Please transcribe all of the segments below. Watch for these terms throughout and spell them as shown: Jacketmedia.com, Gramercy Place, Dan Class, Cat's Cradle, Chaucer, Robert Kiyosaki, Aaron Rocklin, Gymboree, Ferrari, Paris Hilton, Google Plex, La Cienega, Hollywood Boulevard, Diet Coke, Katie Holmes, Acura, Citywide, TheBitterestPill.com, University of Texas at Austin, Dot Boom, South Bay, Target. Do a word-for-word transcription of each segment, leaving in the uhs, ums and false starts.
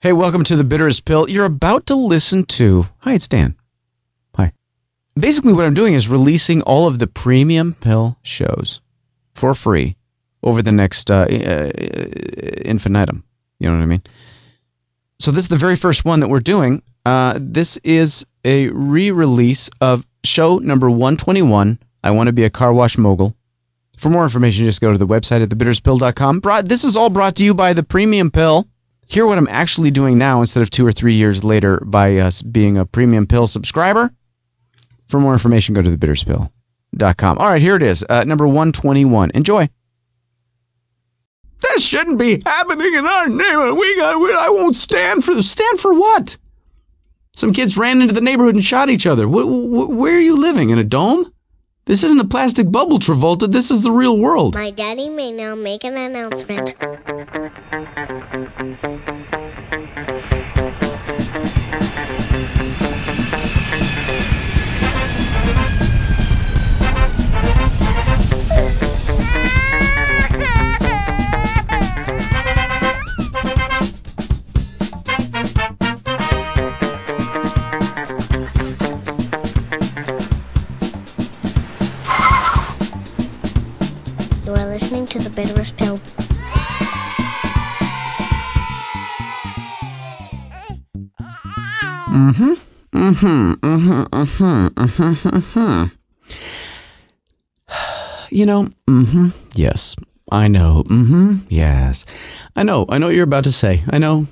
Hey, welcome to The Bitterest Pill. You're about to listen to... Hi, it's Dan. Hi. Basically, what I'm doing is releasing all of the premium pill shows for free over the next uh, uh, infinitum. You know what I mean? So this is the very first one that we're doing. Uh, this is a re-release of show number one twenty-one, I Want to Be a Car Wash Mogul. For more information, just go to the website at the bitters pill dot com. This is all brought to you by the Premium Pill. Hear what I'm actually doing now instead of two or three years later by us being a Premium Pill subscriber. For more information, go to the bitters pill dot com. All right, here it is, uh, number one twenty-one. Enjoy. This shouldn't be happening in our neighborhood. We got. We, I won't stand for stand for what? Some kids ran into the neighborhood and shot each other. Wh- wh- where are you living? In a dome? This isn't a plastic bubble, Travolta. This is the real world. My daddy may now make an announcement. You are listening to The Bitterest Pill. Mm-hmm. Mm-hmm. Mm-hmm. Mm-hmm. Mm-hmm. Mm-hmm. You know, mm-hmm. Yes. I know. Mm-hmm. Yes. I know. I know what you're about to say. I know.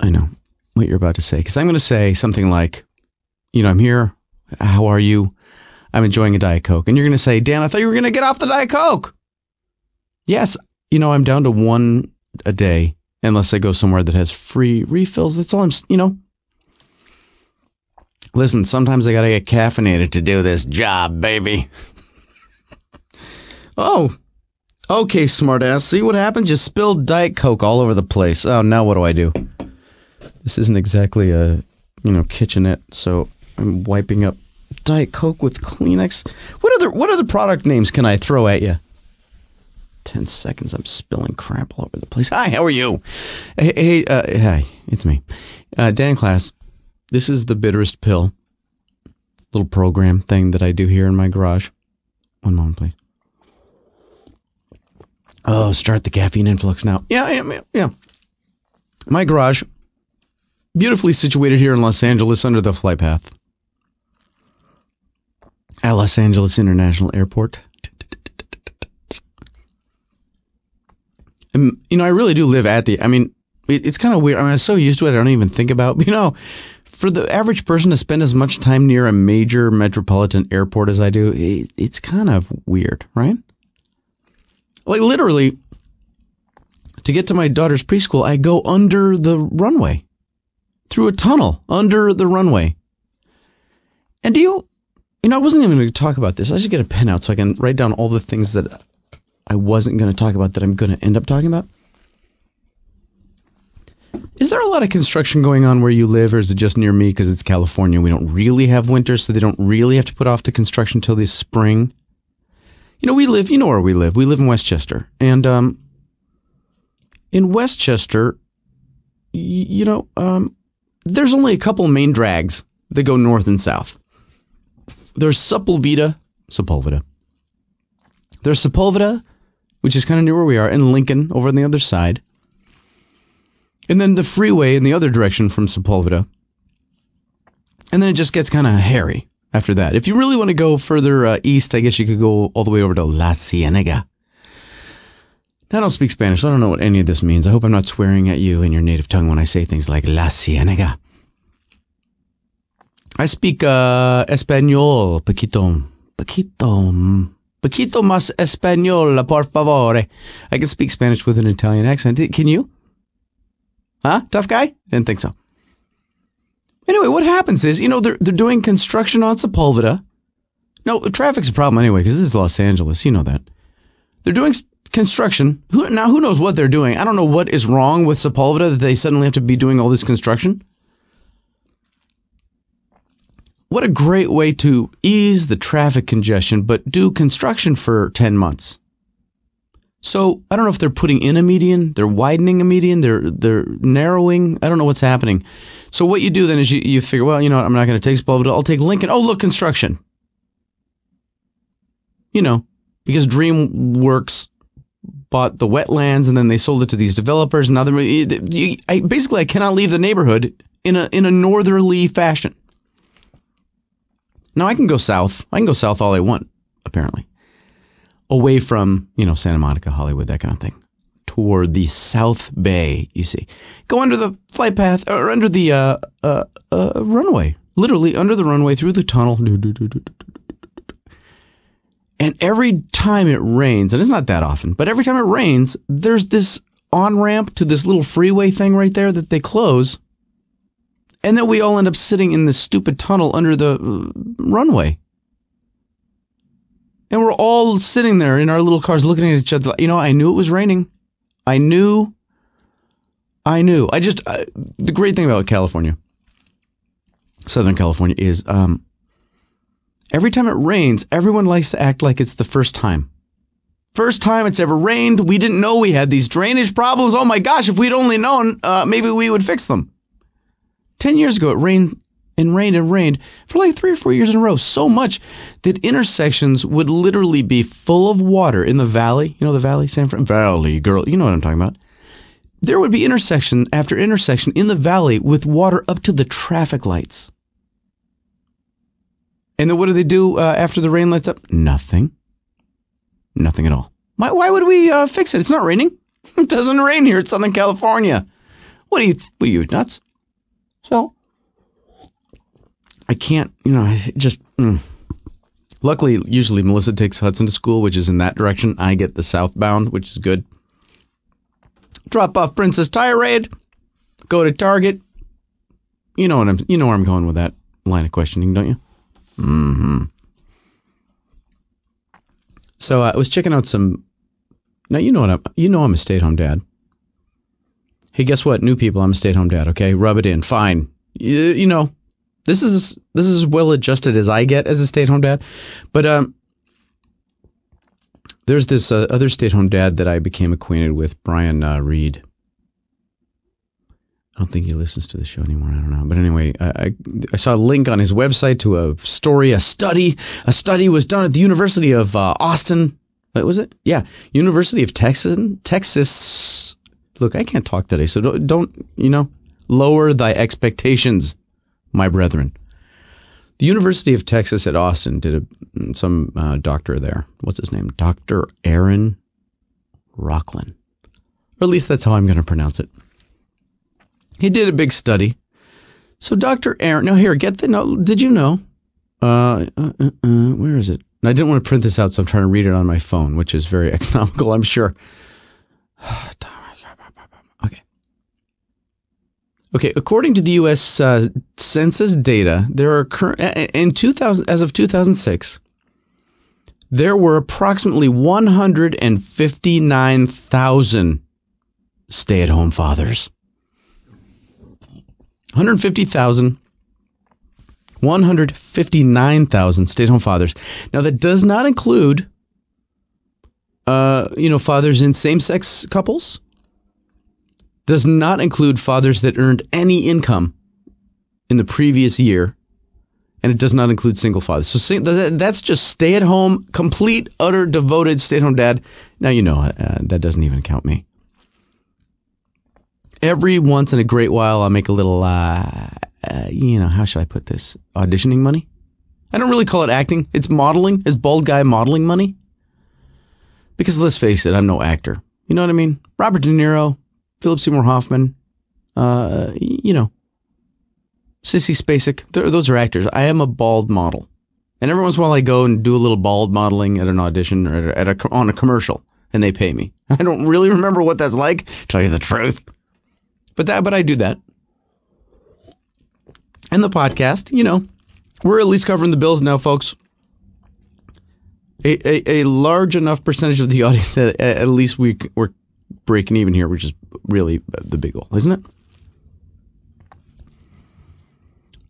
I know what you're about to say. Because I'm going to say something like, you know, I'm here. How are you? I'm enjoying a Diet Coke. And you're going to say, Dan, I thought you were going to get off the Diet Coke. Yes. You know, I'm down to one a day. Unless I go somewhere that has free refills. That's all I'm, you know. Listen, sometimes I got to get caffeinated to do this job, baby. Oh, okay, smartass. See what happens? You spilled Diet Coke all over the place. Oh, now what do I do? This isn't exactly a, you know, kitchenette. So I'm wiping up Diet Coke with Kleenex. What other, what other product names can I throw at you? Ten seconds. I'm spilling crap all over the place. Hi, how are you? Hey, hey uh, hi, it's me, uh, Dan Class. This is The Bitterest Pill, little program thing that I do here in my garage. One moment, please. Oh, start the caffeine influx now. Yeah, yeah, yeah. My garage, beautifully situated here in Los Angeles, under the flight path at Los Angeles International Airport. And, you know, I really do live at the, I mean, it, it's kind of weird. I mean, I'm so used to it, I don't even think about, you know, for the average person to spend as much time near a major metropolitan airport as I do, it, it's kind of weird, right? Like, literally, to get to my daughter's preschool, I go under the runway, through a tunnel, under the runway. And do you, you know, I wasn't even going to talk about this. I should get a pen out so I can write down all the things that I wasn't going to talk about that I'm going to end up talking about. Is there a lot of construction going on where you live, or is it just near me because it's California? We don't really have winter, so they don't really have to put off the construction till this spring. You know, we live, you know where we live. We live in Westchester. And um, in Westchester, y- you know, um, there's only a couple main drags that go north and south. There's Sepulveda, Sepulveda. There's Sepulveda, which is kind of near where we are, and Lincoln over on the other side. And then the freeway in the other direction from Sepulveda. And then it just gets kind of hairy after that. If you really want to go further uh, east, I guess you could go all the way over to La Cienega. Now, I don't speak Spanish, so I don't know what any of this means. I hope I'm not swearing at you in your native tongue when I say things like La Cienega. I speak uh, Espanol, poquito, poquito. Poquito más español, por favor. I can speak Spanish with an Italian accent. Can you? Huh? Tough guy? Didn't think so. Anyway, what happens is, you know, they're they're doing construction on Sepulveda. No, traffic's a problem anyway, because this is Los Angeles. You know that. They're doing construction. Who, now, who knows what they're doing? I don't know what is wrong with Sepulveda that they suddenly have to be doing all this construction. What a great way to ease the traffic congestion, but do construction for ten months. So I don't know if they're putting in a median, they're widening a median, they're they're narrowing. I don't know what's happening. So what you do then is you, you figure, well, you know what, I'm not going to take Sepulveda, I'll take Lincoln. Oh, look, construction. You know, because DreamWorks bought the wetlands and then they sold it to these developers. And now they're, you, I, basically, I cannot leave the neighborhood in a in a northerly fashion. Now I can go south. I can go south all I want, apparently. Away from, you know, Santa Monica, Hollywood, that kind of thing, toward the South Bay, you see. Go under the flight path, or under the uh, uh, uh, runway, literally under the runway, through the tunnel. And every time it rains, and it's not that often, but every time it rains, there's this on-ramp to this little freeway thing right there that they close, and then we all end up sitting in this stupid tunnel under the uh, runway. And we're all sitting there in our little cars looking at each other. You know, I knew it was raining. I knew. I knew. I just, I, the great thing about California, Southern California, is um, every time it rains, everyone likes to act like it's the first time. First time it's ever rained. We didn't know we had these drainage problems. Oh my gosh, if we'd only known, uh, maybe we would fix them. Ten years ago, it rained. And rained and rained for like three or four years in a row, so much that intersections would literally be full of water in the valley. You know the valley, San Fran Valley, girl. You know what I'm talking about. There would be intersection after intersection in the valley with water up to the traffic lights. And then what do they do uh, after the rain lets up? Nothing. Nothing at all. Why, why would we uh, fix it? It's not raining. It doesn't rain here in Southern California. What are you? What are you, nuts? So. I can't, you know, I just, mm. Luckily, usually Melissa takes Hudson to school, which is in that direction. I get the southbound, which is good. Drop off Princess Tirade, go to Target. You know what I'm, you know where I'm going with that line of questioning, don't you? Mm-hmm. So uh, I was checking out some, now you know what I'm, you know I'm a stay-at-home dad. Hey, guess what? New people, I'm a stay-at-home dad, okay? Rub it in, fine. You, you know. This is this is as well adjusted as I get as a stay-at-home dad, but um, there's this uh, other stay-at-home dad that I became acquainted with, Brian uh, Reed. I don't think he listens to the show anymore. I don't know, but anyway, I, I I saw a link on his website to a story, a study. A study was done at the University of uh, Austin. What was it? Yeah, University of Texas. Texas. Look, I can't talk today, so don't, don't you know, lower thy expectations. My brethren, the University of Texas at Austin did a, some uh, doctor there. What's his name? Doctor Aaron Rocklin, or at least that's how I'm going to pronounce it. He did a big study. So Doctor Aaron, now here, get the no. Did you know? Uh, uh, uh, uh, where is it? And I didn't want to print this out, so I'm trying to read it on my phone, which is very economical, I'm sure. Okay, according to the U S uh, census data, there are current in two thousand as of two thousand six, there were approximately one hundred fifty-nine thousand stay-at-home fathers. one hundred fifty thousand one hundred fifty-nine thousand stay-at-home fathers. Now that does not include uh, you know, fathers in same-sex couples. Does not include fathers that earned any income in the previous year, and it does not include single fathers. So that's just stay-at-home, complete, utter, devoted stay-at-home dad. Now you know uh, that doesn't even count me. Every once in a great while, I'll make a little, uh, uh, you know, how should I put this? Auditioning money? I don't really call it acting. It's modeling. It's bald guy modeling money. Because let's face it, I'm no actor. You know what I mean? Robert De Niro. Philip Seymour Hoffman, uh, you know, Sissy Spacek, those are actors. I am a bald model. And every once in a while I go and do a little bald modeling at an audition or at a, at a, on a commercial, and they pay me. I don't really remember what that's like, to tell you the truth. But that, but I do that. And the podcast, you know, we're at least covering the bills now, folks. A, a, a large enough percentage of the audience, at, at least we, we're breaking even here, which is really the big goal, isn't it?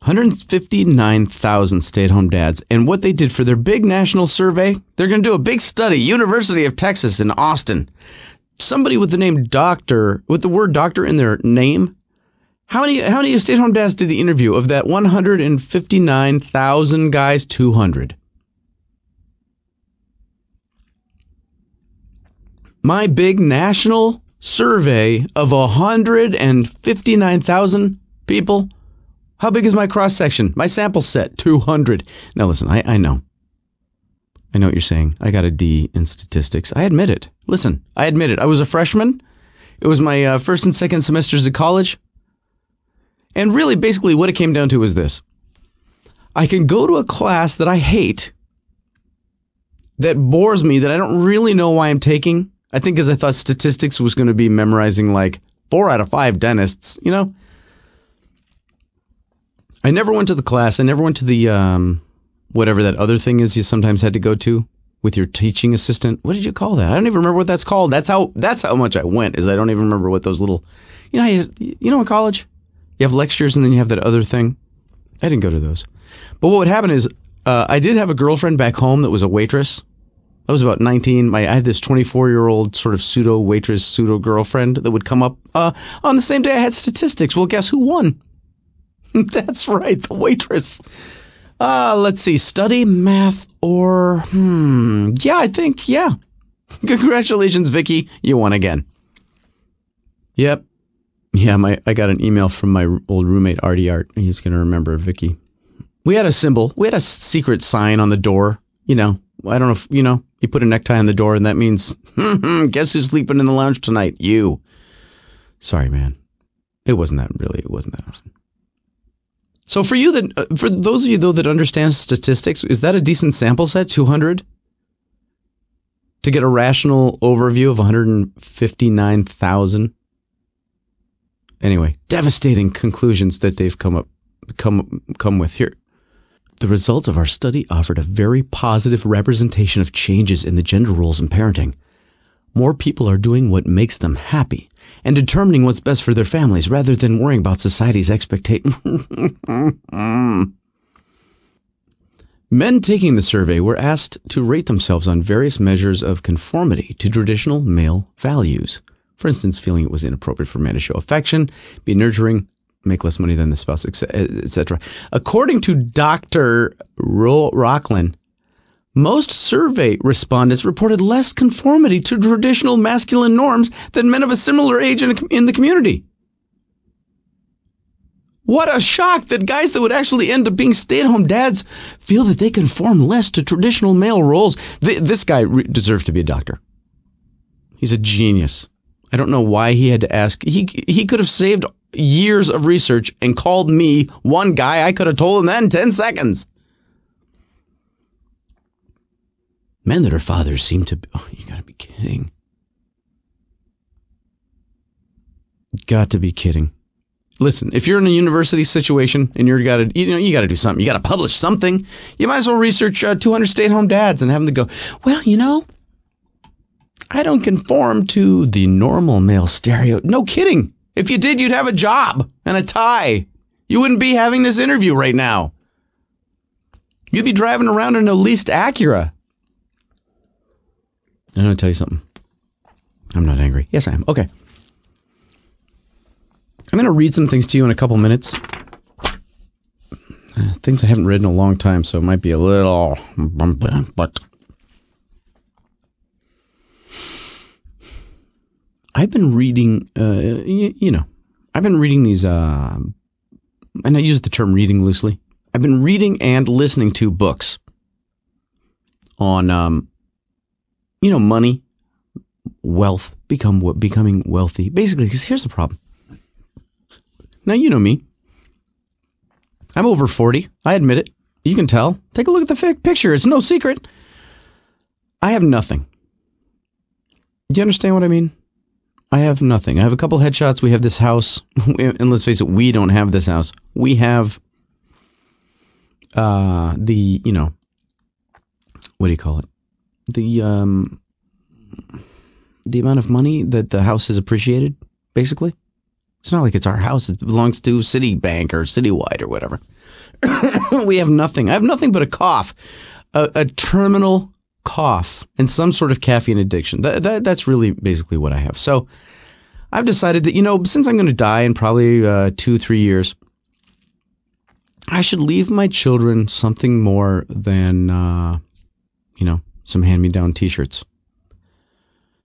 one hundred fifty-nine thousand stay-at-home dads. And what they did for their big national survey, they're going to do a big study, University of Texas in Austin. Somebody with the name doctor, with the word doctor in their name, how many how many stay-at-home dads did he interview? Of that one hundred fifty-nine thousand guys, two hundred. My big national survey of one hundred fifty-nine thousand people. How big is my cross-section? My sample set, two hundred. Now listen, I, I know. I know what you're saying. I got a D in statistics. I admit it. Listen, I admit it. I was a freshman. It was my uh, first and second semesters of college. And really, basically, what it came down to was this. I can go to a class that I hate, that bores me, that I don't really know why I'm taking. I think because I thought statistics was going to be memorizing like four out of five dentists, you know? I never went to the class. I never went to the, um, whatever that other thing is you sometimes had to go to with your teaching assistant. What did you call that? I don't even remember what that's called. That's how that's how much I went, is I don't even remember what those little, you know, you, you know in college? You have lectures and then you have that other thing. I didn't go to those. But what would happen is uh, I did have a girlfriend back home that was a waitress. I was about nineteen. My, I had this twenty-four-year-old sort of pseudo-waitress, pseudo-girlfriend that would come up uh, on the same day I had statistics. Well, guess who won? That's right, the waitress. Uh, let's see, study, math, or, hmm, yeah, I think, yeah. Congratulations, Vicky. You won again. Yep. Yeah, my I got an email from my old roommate, Artie Art. He's going to remember Vicky. We had a symbol. We had a secret sign on the door. You know, I don't know if, you know, you put a necktie on the door and that means, guess who's sleeping in the lounge tonight? You. Sorry, man. It wasn't that really. It wasn't that awesome. So for you, that uh, for those of you, though, that understand statistics, is that a decent sample set, two hundred? To get a rational overview of one hundred fifty-nine thousand? Anyway, devastating conclusions that they've come up, come, come with here. The results of our study offered a very positive representation of changes in the gender roles in parenting. More people are doing what makes them happy and determining what's best for their families rather than worrying about society's expectations. Men taking the survey were asked to rate themselves on various measures of conformity to traditional male values. For instance, feeling it was inappropriate for men to show affection, be nurturing, make less money than the spouse, et cetera. According to Doctor Rocklin, most survey respondents reported less conformity to traditional masculine norms than men of a similar age in, in the community. What a shock that guys that would actually end up being stay-at-home dads feel that they conform less to traditional male roles. Th- this guy re- deserves to be a doctor. He's a genius. I don't know why he had to ask. He he could have saved years of research and called me one guy. I could have told him that in ten seconds. Men that are fathers seem to be, oh, you gotta be kidding. Got to be kidding. Listen, if you're in a university situation and you're gotta, you know, you gotta do something, you gotta publish something, you might as well research uh, two hundred stay-at-home dads and have them to go, well, you know, I don't conform to the normal male stereo. No kidding. If you did, you'd have a job and a tie. You wouldn't be having this interview right now. You'd be driving around in a leased Acura. I'm going to tell you something. I'm not angry. Yes, I am. Okay. I'm going to read some things to you in a couple minutes. Uh, things I haven't read in a long time, so it might be a little bumpy, but... I've been reading, uh, you, you know, I've been reading these, uh, and I use the term reading loosely. I've been reading and listening to books on, um, you know, money, wealth, become becoming wealthy. Basically, because here's the problem. Now, you know me. I'm over forty. I admit it. You can tell. Take a look at the f- picture. It's no secret. I have nothing. Do you understand what I mean? I have nothing. I have a couple headshots. We have this house. And let's face it, we don't have this house. We have uh, the, you know, what do you call it? The um, the amount of money that the house has appreciated, basically. It's not like it's our house. It belongs to Citibank or Citywide or whatever. We have nothing. I have nothing but a cough, a, a terminal cough, and some sort of caffeine addiction. That, that, that's really basically what I have. So I've decided that, you know, since I'm going to die in probably uh, two, three years, I should leave my children something more than, uh, you know, some hand-me-down T-shirts.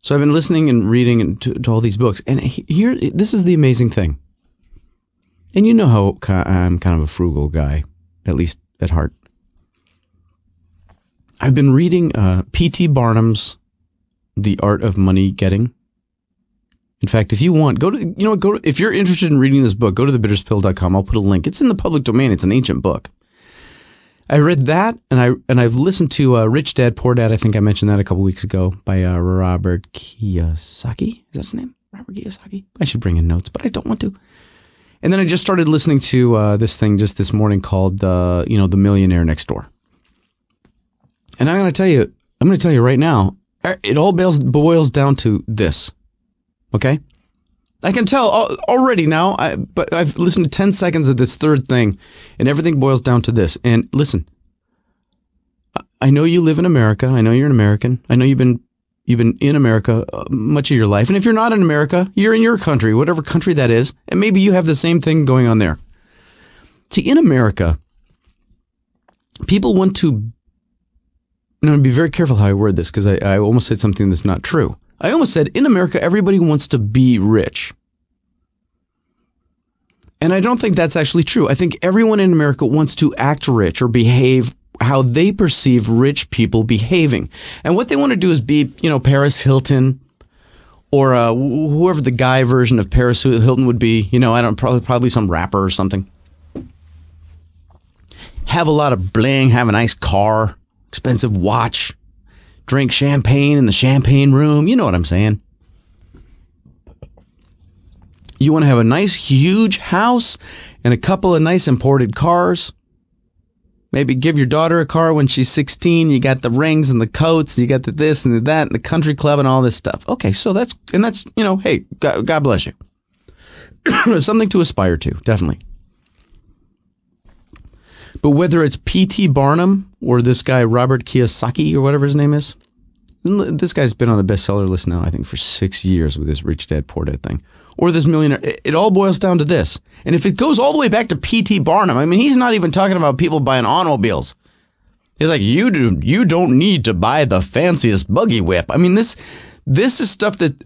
So I've been listening and reading to, to all these books. And here, this is the amazing thing. And you know how I'm kind of a frugal guy, at least at heart. I've been reading uh, P T Barnum's The Art of Money Getting. In fact, if you want, go to, you know, go to, if you're interested in reading this book, go to the bitters pill dot com. I'll put a link. It's in the public domain. It's an ancient book. I read that, and I and I've listened to uh, Rich Dad Poor Dad. I think I mentioned that a couple weeks ago by uh, Robert Kiyosaki. Is that his name? Robert Kiyosaki. I should bring in notes, but I don't want to. And then I just started listening to uh, this thing just this morning called uh, you know, The Millionaire Next Door. And I'm going to tell you, I'm going to tell you right now, it all boils boils down to this. Okay, I can tell already now, I, but I've listened to ten seconds of this third thing, and everything boils down to this. And listen, I know you live in America. I know you're an American. I know you've been you've been in America much of your life. And if you're not in America, you're in your country, whatever country that is, and maybe you have the same thing going on there. See, in America, people want to, and I'm going to be very careful how I word this, because I, I almost said something that's not true. I almost said, in America, everybody wants to be rich. And I don't think that's actually true. I think everyone in America wants to act rich or behave how they perceive rich people behaving. And what they want to do is be, you know, Paris Hilton or uh, whoever the guy version of Paris Hilton would be. You know, I don't probably probably some rapper or something. Have a lot of bling, have a nice car, expensive watch. Drink champagne in the champagne room. You know what I'm saying. You want to have a nice, huge house and a couple of nice imported cars. Maybe give your daughter a car when she's sixteen. You got the rings and the coats. You got the this and the that and the country club and all this stuff. Okay, so that's, and that's, you know, hey, God, God bless you. Something to aspire to, definitely. But whether it's P T Barnum or this guy Robert Kiyosaki or whatever his name is, this guy's been on the bestseller list now, I think, for six years with this Rich Dad Poor Dad thing, or this millionaire. It all boils down to this. And if it goes all the way back to P T Barnum, I mean, he's not even talking about people buying automobiles. He's like, you do, you don't need to buy the fanciest buggy whip. I mean, this this is stuff that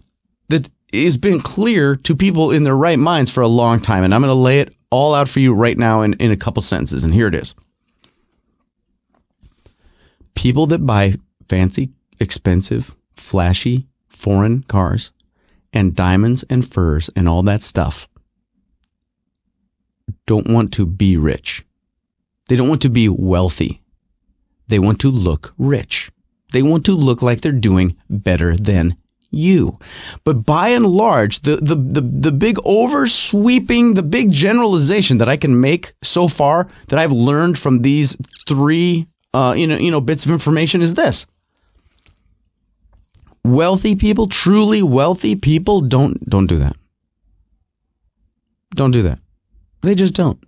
that has been clear to people in their right minds for a long time, and I'm going to lay it all out for you right now in, in a couple sentences. And here it is. People that buy fancy, expensive, flashy, foreign cars and diamonds and furs and all that stuff don't want to be rich. They don't want to be wealthy. They want to look rich. They want to look like they're doing better than you. But by and large, the, the the the big oversweeping, the big generalization that I can make so far that I've learned from these three uh, you know you know bits of information is this: wealthy people, truly wealthy people, don't don't do that. Don't do that. They just don't.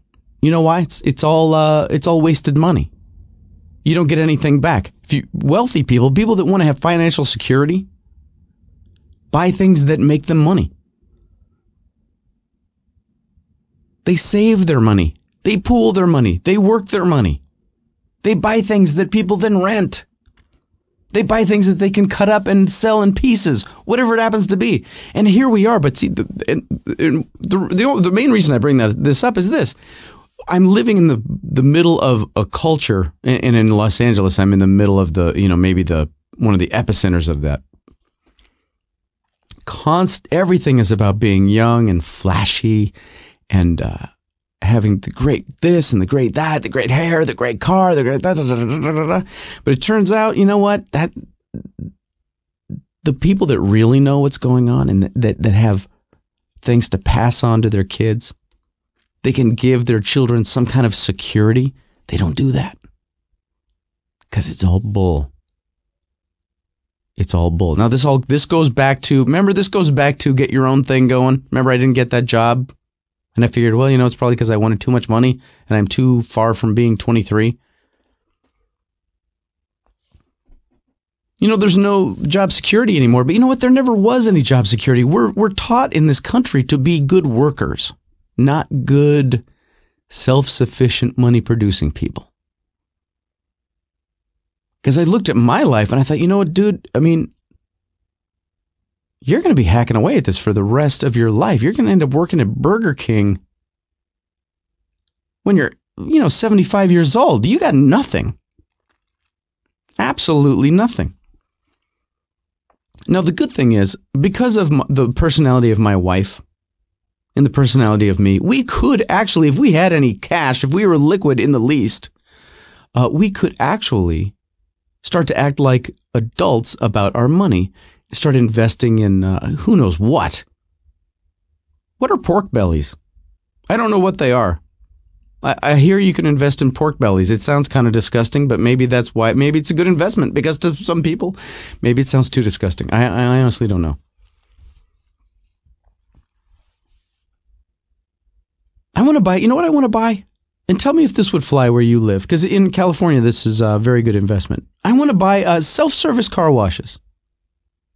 You know why? It's it's all uh, it's all wasted money. You don't get anything back. If you wealthy people, people that want to have financial security, buy things that make them money. They save their money. They pool their money. They work their money. They buy things that people then rent. They buy things that they can cut up and sell in pieces, whatever it happens to be. And here we are. But see, the, the, the, the main reason I bring that, this up is this. I'm living in the, the middle of a culture, and in Los Angeles, I'm in the middle of the, you know, maybe the one of the epicenters of that. Const everything is about being young and flashy and uh, having the great this and the great that, the great hair, the great car, the great da, da, da, da, da, da. But it turns out, you know what, that the people that really know what's going on and that, that, that have things to pass on to their kids, they can give their children some kind of security. They don't do that because it's all bull. It's all bull. Now, this all this goes back to, remember, this goes back to get your own thing going. Remember, I didn't get that job And I figured, well, you know, it's probably because I wanted too much money and I'm too far from being twenty-three. You know, there's no job security anymore. But you know what? There never was any job security. We're we're taught in this country to be good workers, not good, self-sufficient, money-producing people. Because I looked at my life and I thought, you know what, dude, I mean, you're going to be hacking away at this for the rest of your life. You're going to end up working at Burger King when you're, you know, seventy-five years old. You got nothing. Absolutely nothing. Now, the good thing is, because of my, the personality of my wife and the personality of me, we could actually, if we had any cash, if we were liquid in the least, uh, we could actually start to act like adults about our money. Start investing in uh, who knows what. What are pork bellies? I don't know what they are. I, I hear you can invest in pork bellies. It sounds kind of disgusting, but maybe that's why. Maybe it's a good investment, because to some people, maybe it sounds too disgusting. I, I honestly don't know. I want to buy, you know what I want to buy? And tell me if this would fly where you live, because in California, this is a very good investment. I want to buy uh, self-service car washes.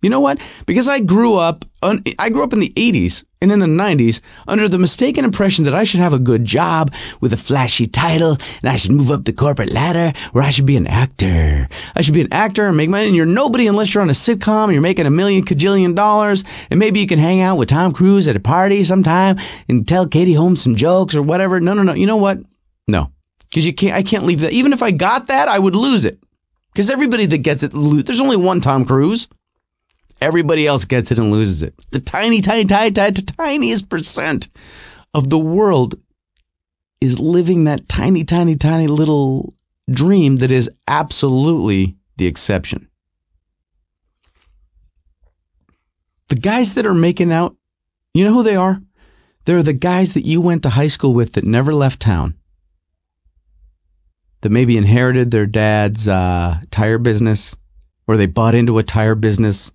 You know what? Because I grew up, un- I grew up in the eighties and in the nineties under the mistaken impression that I should have a good job with a flashy title and I should move up the corporate ladder where I should be an actor. I should be an actor and make money. And you're nobody unless you're on a sitcom and you're making a million cajillion dollars. And maybe you can hang out with Tom Cruise at a party sometime and tell Katie Holmes some jokes or whatever. No, no, no. You know what? No, because you can't. I can't leave that. Even if I got that, I would lose it. Because everybody that gets it, lo- there's only one Tom Cruise. Everybody else gets it and loses it. The tiny, tiny, tiny, tiny, tiniest percent of the world is living that tiny, tiny, tiny little dream that is absolutely the exception. The guys that are making out, you know who they are? They're the guys that you went to high school with that never left town. That maybe inherited their dad's uh, tire business, or they bought into a tire business,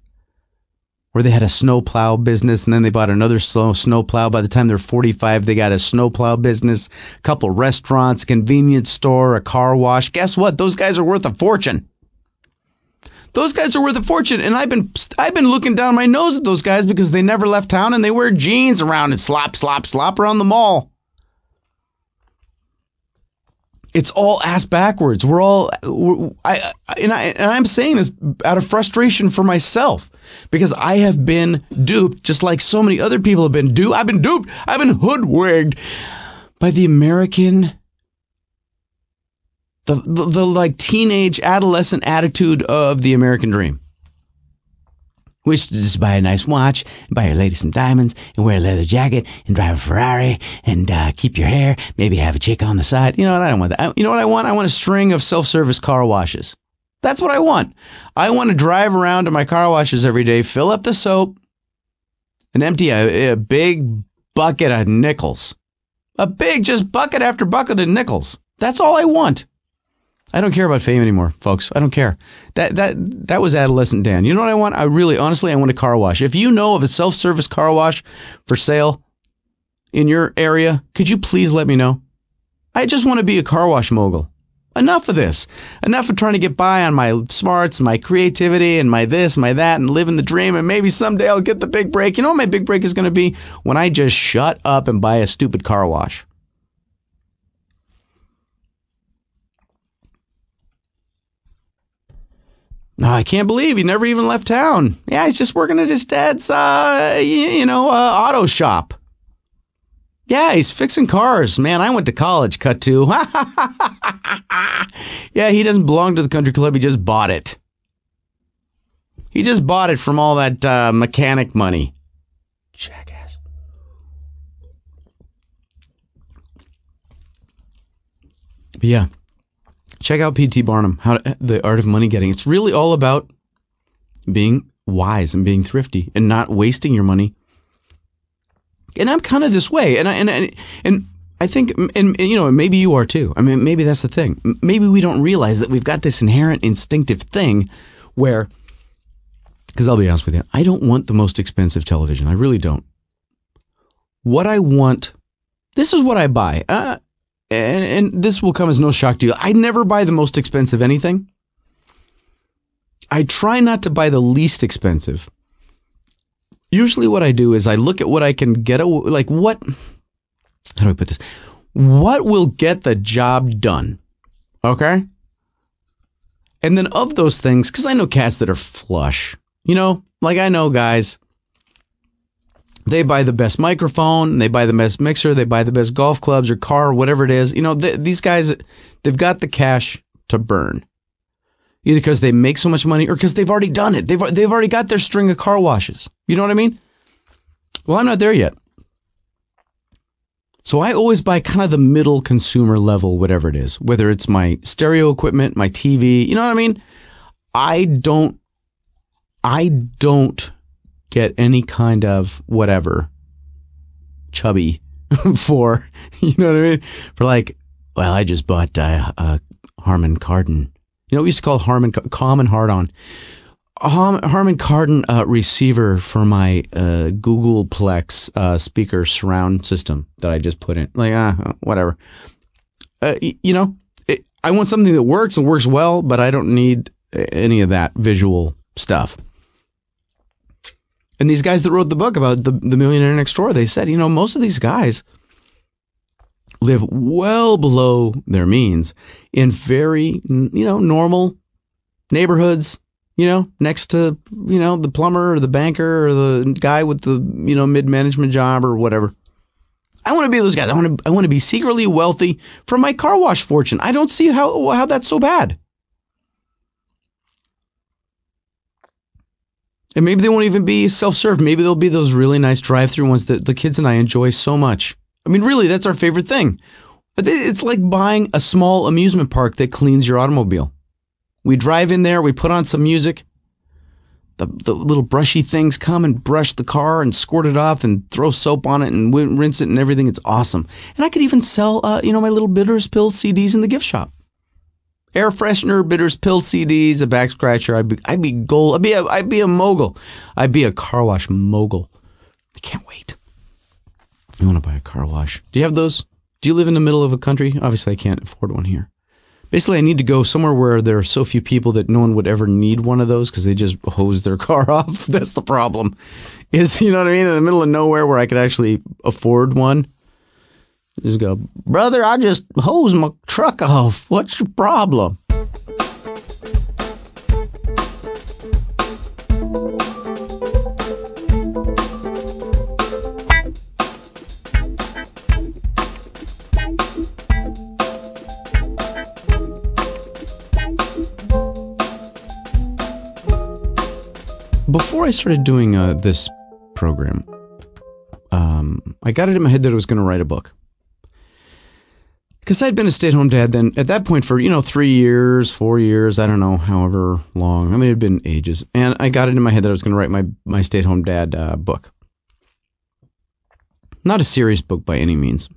or they had a snowplow business and then they bought another slow snowplow. By the time they're forty-five, they got a snowplow business, a couple restaurants, convenience store, a car wash. Guess what? Those guys are worth a fortune. Those guys are worth a fortune. And I've been I've been looking down my nose at those guys because they never left town and they wear jeans around and slop, slop, slop around the mall. It's all ass backwards. We're all, we're, I, and, I, and I'm saying this out of frustration for myself, because I have been duped, just like so many other people have been duped. I've been duped. I've been hoodwinked by the American, the, the, the like teenage adolescent attitude of the American dream. Which is buy a nice watch, buy your lady some diamonds, and wear a leather jacket, and drive a Ferrari, and uh, keep your hair, maybe have a chick on the side. You know what? I don't want that. I, you know what I want? I want a string of self-service car washes. That's what I want. I want to drive around to my car washes every day, fill up the soap, and empty a, a big bucket of nickels. A big, just bucket after bucket of nickels. That's all I want. I don't care about fame anymore, folks. I don't care. That that that was adolescent Dan. You know what I want? I really, honestly, I want a car wash. If you know of a self-service car wash for sale in your area, could you please let me know? I just want to be a car wash mogul. Enough of this. Enough of trying to get by on my smarts, my creativity, and my this, my that, and living the dream, and maybe someday I'll get the big break. You know what my big break is going to be? When I just shut up and buy a stupid car wash. No, I can't believe he never even left town. Yeah, he's just working at his dad's, uh, you know, uh, auto shop. Yeah, he's fixing cars. Man, I went to college, cut to. Yeah, he doesn't belong to the country club. He just bought it. He just bought it from all that uh, mechanic money. Jackass. But yeah. Check out P T Barnum, How to, The Art of Money Getting. It's really all about being wise and being thrifty and not wasting your money. And I'm kind of this way. And I, and, and, and I think, and, and you know, maybe you are too. I mean, maybe that's the thing. Maybe we don't realize that we've got this inherent instinctive thing where, because I'll be honest with you, I don't want the most expensive television. I really don't. What I want this is what I buy. Uh, and, and this will come as no shock to you. I never buy the most expensive anything. I try not to buy the least expensive. Usually what I do is I look at what I can get, like what, how do I put this? What will get the job done? Okay. And then of those things, because I know cats that are flush, you know, like I know guys, they buy the best microphone, they buy the best mixer, they buy the best golf clubs or car, or whatever it is. You know, th- these guys, they've got the cash to burn. Either because they make so much money or because they've already done it. They've, they've already got their string of car washes. You know what I mean? Well, I'm not there yet. So I always buy kind of the middle consumer level, whatever it is, whether it's my stereo equipment, my T V, you know what I mean? I don't, I don't get any kind of whatever chubby for, you know what I mean? For like, well, I just bought uh, uh, Harman Kardon. You know, we used to call Harman Common Hard-On. Harman Kardon uh, receiver for my uh, Google Plex uh, speaker surround system that I just put in. Like, uh, whatever. Uh, you know, it, I want something that works and works well, but I don't need any of that visual stuff. And these guys that wrote the book about the, the Millionaire Next Door, they said, you know, most of these guys live well below their means in very, you know, normal neighborhoods, you know, next to, you know, the plumber or the banker or the guy with the, you know, mid-management job or whatever. I want to be those guys. I want to I want to be secretly wealthy from my car wash fortune. I don't see how how that's so bad. And maybe they won't even be self-serve. Maybe they'll be those really nice drive-through ones that the kids and I enjoy so much. I mean, really, that's our favorite thing. But it's like buying a small amusement park that cleans your automobile. We drive in there, we put on some music. The, the little brushy things come and brush the car and squirt it off and throw soap on it and rinse it and everything. It's awesome. And I could even sell, uh, you know, my little Bitterest Pill C Ds in the gift shop. Air freshener, Bitterest Pill C Ds, a back scratcher. I'd be, I'd be gold. I'd be a, I'd be a mogul. I'd be a car wash mogul. I can't wait. I want to buy a car wash. Do you have those? Do you live in the middle of a country? Obviously, I can't afford one here. Basically, I need to go somewhere where there are so few people that no one would ever need one of those because they just hose their car off. That's the problem. Is, you know what I mean? In the middle of nowhere where I could actually afford one. Just go, brother, I just hose my truck off. What's your problem? Before I started doing uh, this program, um, I got it in my head that I was going to write a book. Because I'd been a stay-at-home dad then at that point for, you know, three years, four years, I don't know, however long. I mean, it had been ages. And I got it in my head that I was going to write my, my stay-at-home dad uh, book. Not a serious book by any means.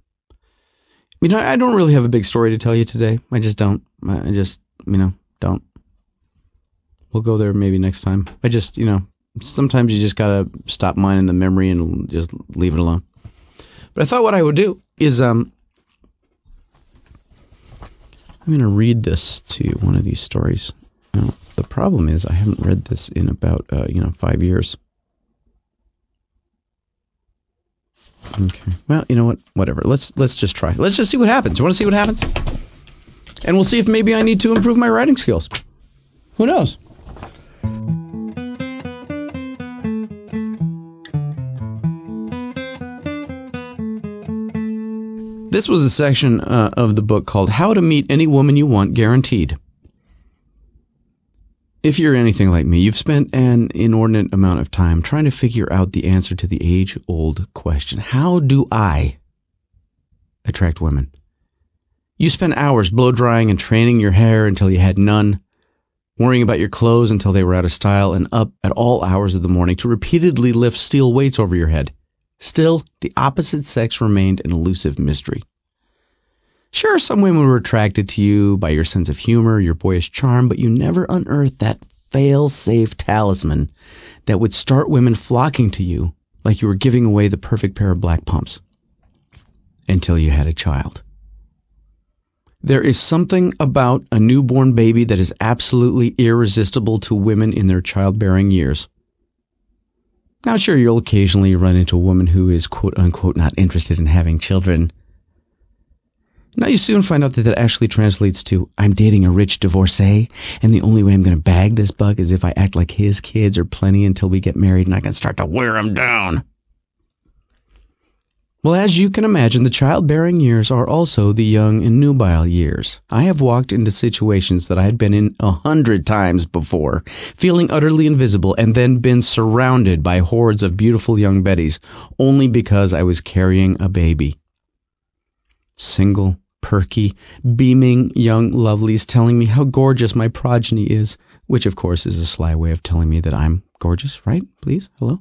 You know, I don't really have a big story to tell you today. I just don't. I just, you know, don't. We'll go there maybe next time. I just, you know, sometimes you just gotta stop mining the memory and just leave it alone. But I thought what I would do is, um, I'm gonna read this to you, one of these stories. Now, the problem is I haven't read this in about, uh, you know, five years. Okay. Well, you know what? Whatever. Let's let's just try. Let's just see what happens. You want to see what happens? And we'll see if maybe I need to improve my writing skills. Who knows? This was a section uh, of the book called How to Meet Any Woman You Want Guaranteed. If you're anything like me, you've spent an inordinate amount of time trying to figure out the answer to the age-old question. How do I attract women? You spent hours blow-drying and training your hair until you had none, worrying about your clothes until they were out of style, and up at all hours of the morning to repeatedly lift steel weights over your head. Still, the opposite sex remained an elusive mystery. Sure, some women were attracted to you by your sense of humor, your boyish charm, but you never unearthed that fail-safe talisman that would start women flocking to you like you were giving away the perfect pair of black pumps. until you had a child. There is something about a newborn baby that is absolutely irresistible to women in their childbearing years. Now, sure, you'll occasionally run into a woman who is quote-unquote not interested in having children. Now, you soon find out that that actually translates to, I'm dating a rich divorcee, and the only way I'm going to bag this buck is if I act like his kids are plenty until we get married and I can start to wear them down. Well, as you can imagine, the childbearing years are also the young and nubile years. I have walked into situations that I had been in a hundred times before, feeling utterly invisible, and then been surrounded by hordes of beautiful young Bettys, only because I was carrying a baby. Single, perky, beaming young lovelies telling me how gorgeous my progeny is, which of course is a sly way of telling me that I'm gorgeous, right? Please? Hello?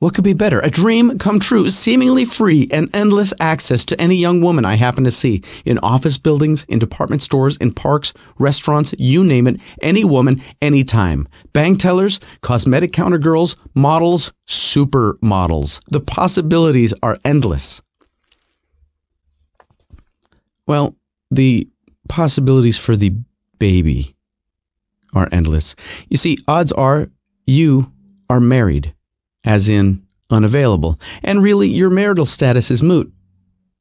What could be better? A dream come true, seemingly free and endless access to any young woman I happen to see in office buildings, in department stores, in parks, restaurants, you name it, any woman, anytime. Bank tellers, cosmetic counter girls, models, supermodels. The possibilities are endless. Well, the possibilities for the baby are endless. You see, odds are you are married. As in, unavailable. And really, your marital status is moot,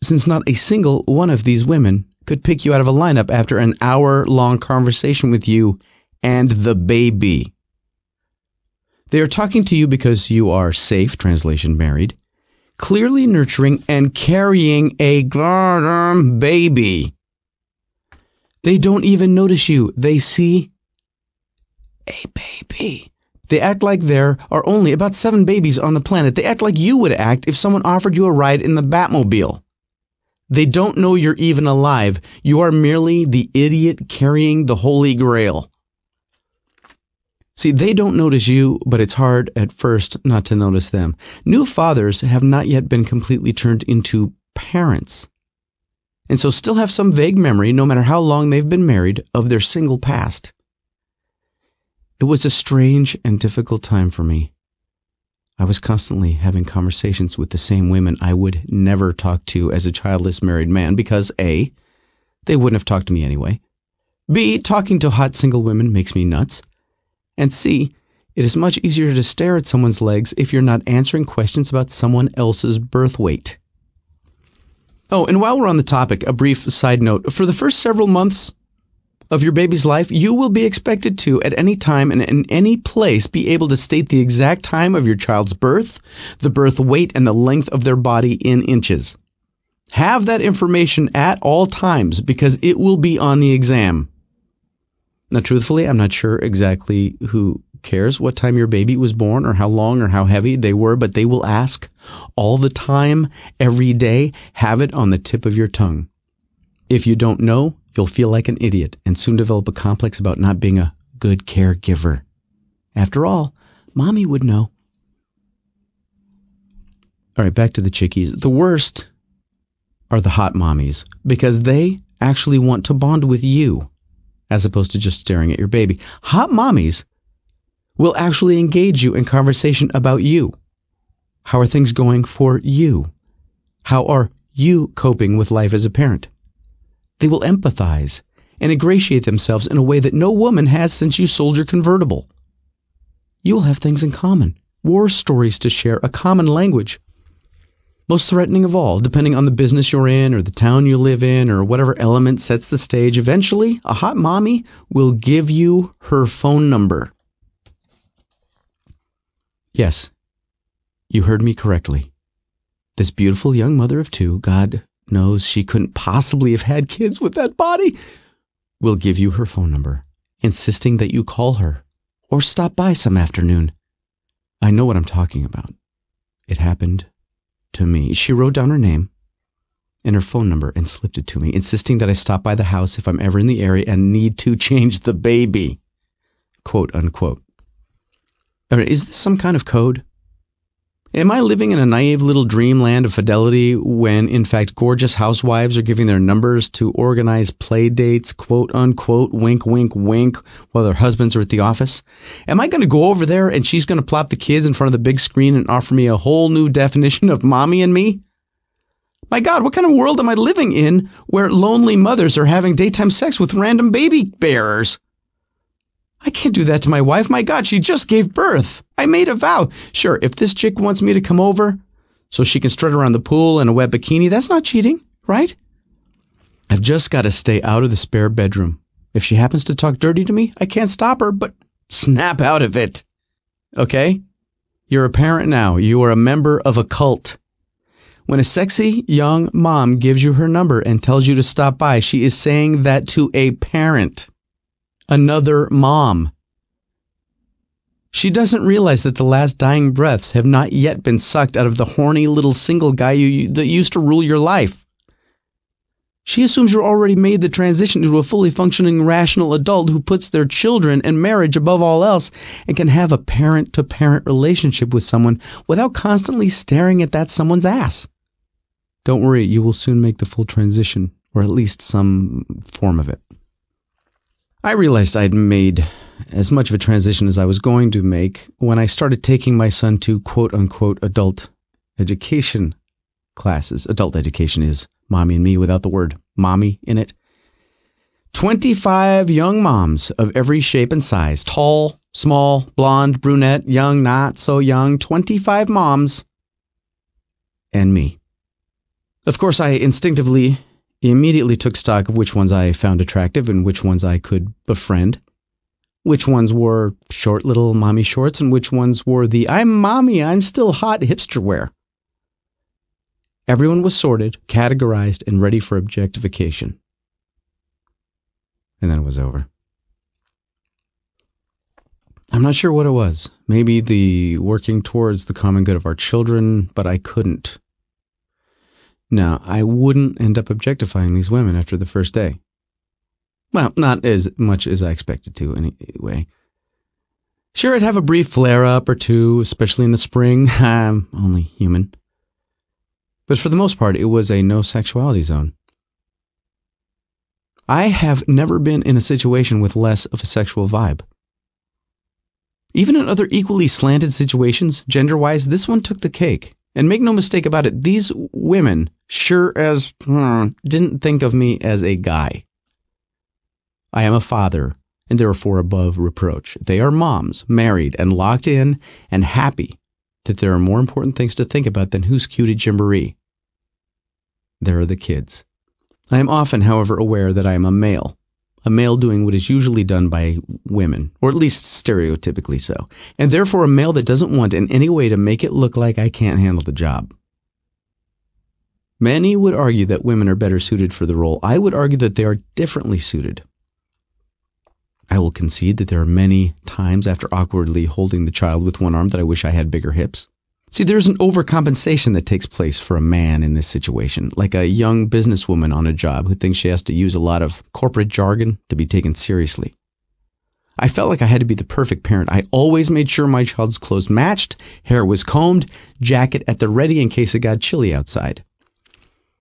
since not a single one of these women could pick you out of a lineup after an hour-long conversation with you and the baby. They are talking to you because you are safe, translation married, clearly nurturing and carrying a goddamn baby. They don't even notice you. They see a baby. They act like there are only about seven babies on the planet. They act like you would act if someone offered you a ride in the Batmobile. They don't know you're even alive. You are merely the idiot carrying the Holy Grail. See, they don't notice you, but it's hard at first not to notice them. New fathers have not yet been completely turned into parents, and so still have some vague memory, no matter how long they've been married, of their single past. It was a strange and difficult time for me. I was constantly having conversations with the same women I would never talk to as a childless married man because A, they wouldn't have talked to me anyway. B, talking to hot single women makes me nuts. And C, it is much easier to stare at someone's legs if you're not answering questions about someone else's birth weight. Oh, and while we're on the topic, a brief side note. For the first several months of your baby's life, you will be expected to, at any time and in any place, be able to state the exact time of your child's birth, the birth weight, and the length of their body in inches. Have that information at all times because it will be on the exam. Now, truthfully, I'm not sure exactly who cares what time your baby was born or how long or how heavy they were, but they will ask all the time, every day. Have it on the tip of your tongue. If you don't know, you'll feel like an idiot and soon develop a complex about not being a good caregiver. After all, mommy would know. All right, back to the chickies. The worst are the hot mommies because they actually want to bond with you as opposed to just staring at your baby. Hot mommies will actually engage you in conversation about you. How are things going for you? How are you coping with life as a parent? They will empathize and ingratiate themselves in a way that no woman has since you sold your convertible. You will have things in common, war stories to share, a common language. Most threatening of all, depending on the business you're in or the town you live in or whatever element sets the stage, eventually a hot mommy will give you her phone number. Yes, you heard me correctly. This beautiful young mother of two, God knows she couldn't possibly have had kids with that body, will give you her phone number, insisting that you call her or stop by some afternoon. I know what I'm talking about. It happened to me. She wrote down her name and her phone number and slipped it to me, insisting that I stop by the house if I'm ever in the area and need to change the baby. Quote, unquote. Is this some kind of code? Am I living in a naive little dreamland of fidelity when, in fact, gorgeous housewives are giving their numbers to organize play dates, quote, unquote, wink, wink, wink, while their husbands are at the office? Am I going to go over there and she's going to plop the kids in front of the big screen and offer me a whole new definition of mommy and me? My God, what kind of world am I living in where lonely mothers are having daytime sex with random baby bearers? I can't do that to my wife. My God, she just gave birth. I made a vow. Sure, if this chick wants me to come over so she can strut around the pool in a wet bikini, that's not cheating, right? I've just got to stay out of the spare bedroom. If she happens to talk dirty to me, I can't stop her, but snap out of it. Okay? You're a parent now. You are a member of a cult. When a sexy young mom gives you her number and tells you to stop by, she is saying that to a parent. Another mom. She doesn't realize that the last dying breaths have not yet been sucked out of the horny little single guy you, that used to rule your life. She assumes you're already made the transition into a fully functioning rational adult who puts their children and marriage above all else and can have a parent-to-parent relationship with someone without constantly staring at that someone's ass. Don't worry, you will soon make the full transition, or at least some form of it. I realized I'd made as much of a transition as I was going to make when I started taking my son to quote-unquote adult education classes. Adult education is Mommy and Me without the word mommy in it. twenty-five young moms of every shape and size, tall, small, blonde, brunette, young, not so young, twenty-five moms and me. Of course, I instinctively immediately took stock of which ones I found attractive and which ones I could befriend, which ones wore short little mommy shorts and which ones wore the I'm mommy, I'm still hot hipster wear. Everyone was sorted, categorized, and ready for objectification. And then it was over. I'm not sure what it was. Maybe the working towards the common good of our children, but I couldn't. No, I wouldn't end up objectifying these women after the first day. Well, not as much as I expected to, anyway. Sure, I'd have a brief flare-up or two, especially in the spring. I'm only human. But for the most part, it was a no-sexuality zone. I have never been in a situation with less of a sexual vibe. Even in other equally slanted situations, gender-wise, this one took the cake. And make no mistake about it, these women sure as hmm, didn't think of me as a guy. I am a father, and therefore above reproach. They are moms, married and locked in and happy that there are more important things to think about than who's cute at Gymboree. There are the kids. I am often, however, aware that I am a male. A male doing what is usually done by women, or at least stereotypically so, and therefore a male that doesn't want in any way to make it look like I can't handle the job. Many would argue that women are better suited for the role. I would argue that they are differently suited. I will concede that there are many times after awkwardly holding the child with one arm that I wish I had bigger hips. See, there's an overcompensation that takes place for a man in this situation, like a young businesswoman on a job who thinks she has to use a lot of corporate jargon to be taken seriously. I felt like I had to be the perfect parent. I always made sure my child's clothes matched, hair was combed, jacket at the ready in case it got chilly outside.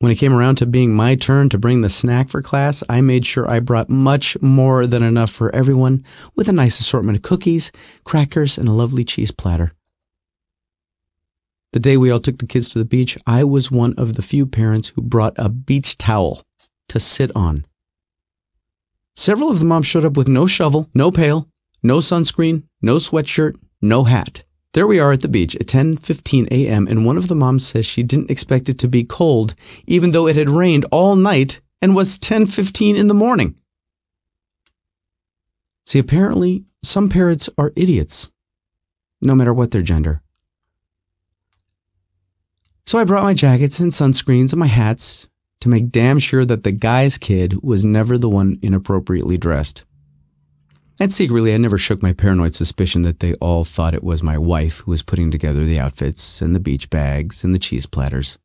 When it came around to being my turn to bring the snack for class, I made sure I brought much more than enough for everyone, with a nice assortment of cookies, crackers, and a lovely cheese platter. The day we all took the kids to the beach, I was one of the few parents who brought a beach towel to sit on. Several of the moms showed up with no shovel, no pail, no sunscreen, no sweatshirt, no hat. There we are at the beach at ten fifteen a m and one of the moms says she didn't expect it to be cold, even though it had rained all night and was ten fifteen in the morning. See, apparently, some parents are idiots, no matter what their gender. So I brought my jackets and sunscreens and my hats to make damn sure that the guy's kid was never the one inappropriately dressed. And secretly, I never shook my paranoid suspicion that they all thought it was my wife who was putting together the outfits and the beach bags and the cheese platters.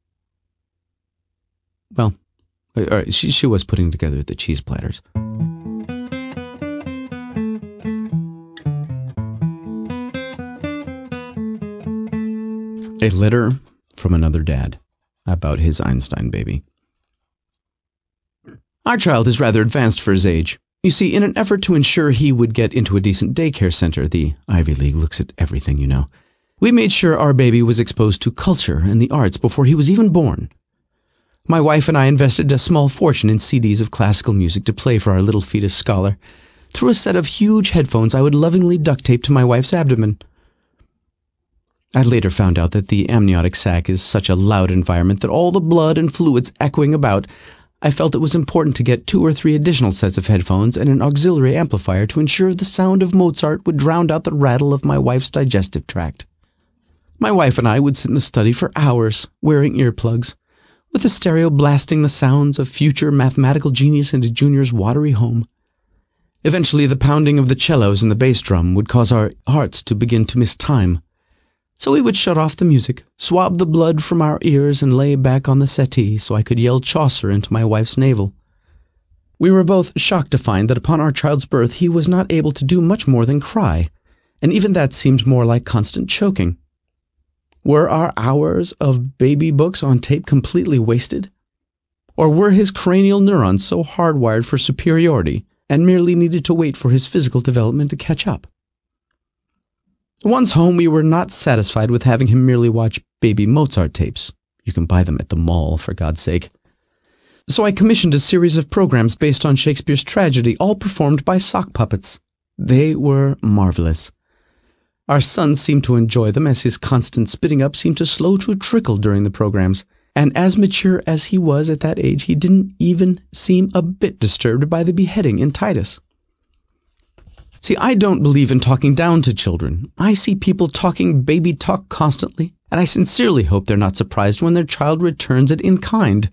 Well, all right, she, she was putting together the cheese platters. A letter from another dad about his Einstein baby. Our child is rather advanced for his age. You see, in an effort to ensure he would get into a decent daycare center, the Ivy League looks at everything, you know, we made sure our baby was exposed to culture and the arts before he was even born. My wife and I invested a small fortune in C Ds of classical music to play for our little fetus scholar, through a set of huge headphones I would lovingly duct tape to my wife's abdomen. I later found out that the amniotic sac is such a loud environment that all the blood and fluids echoing about, I felt it was important to get two or three additional sets of headphones and an auxiliary amplifier to ensure the sound of Mozart would drown out the rattle of my wife's digestive tract. My wife and I would sit in the study for hours, wearing earplugs, with the stereo blasting the sounds of future mathematical genius into Junior's watery home. Eventually, the pounding of the cellos and the bass drum would cause our hearts to begin to miss time. So we would shut off the music, swab the blood from our ears, and lay back on the settee so I could yell Chaucer into my wife's navel. We were both shocked to find that upon our child's birth he was not able to do much more than cry, and even that seemed more like constant choking. Were our hours of baby books on tape completely wasted? Or were his cranial neurons so hardwired for superiority and merely needed to wait for his physical development to catch up? Once home, we were not satisfied with having him merely watch baby Mozart tapes. You can buy them at the mall, for God's sake. So I commissioned a series of programs based on Shakespeare's tragedy, all performed by sock puppets. They were marvelous. Our son seemed to enjoy them, as his constant spitting up seemed to slow to a trickle during the programs, and as mature as he was at that age, he didn't even seem a bit disturbed by the beheading in Titus. See, I don't believe in talking down to children. I see people talking baby talk constantly, and I sincerely hope they're not surprised when their child returns it in kind.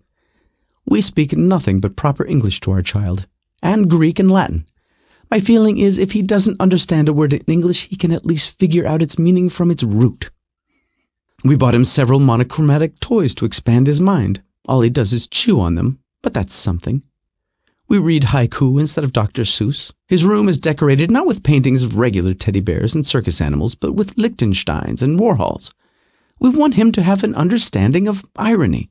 We speak nothing but proper English to our child, and Greek and Latin. My feeling is if he doesn't understand a word in English, he can at least figure out its meaning from its root. We bought him several monochromatic toys to expand his mind. All he does is chew on them, but that's something. We read haiku instead of Doctor Seuss. His room is decorated not with paintings of regular teddy bears and circus animals, but with Lichtensteins and Warhols. We want him to have an understanding of irony.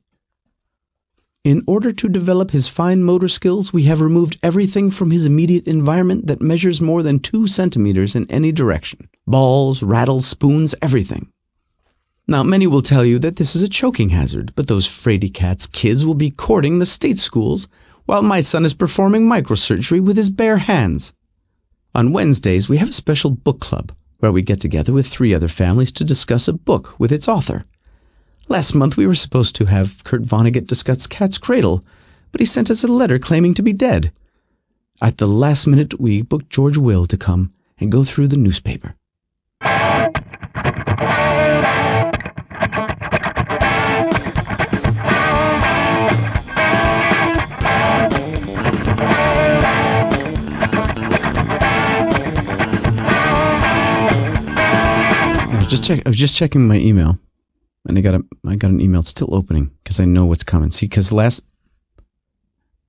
In order to develop his fine motor skills, we have removed everything from his immediate environment that measures more than two centimeters in any direction. Balls, rattles, spoons, everything. Now, many will tell you that this is a choking hazard, but those fraidy cats' kids will be courting the state schools while my son is performing microsurgery with his bare hands. On Wednesdays, we have a special book club where we get together with three other families to discuss a book with its author. Last month, we were supposed to have Kurt Vonnegut discuss Cat's Cradle, but he sent us a letter claiming to be dead. At the last minute, we booked George Will to come and go through the newspaper. I was just, check- I was just checking my email. And I got a, I got an email. It's still opening because I know what's coming. See, because last,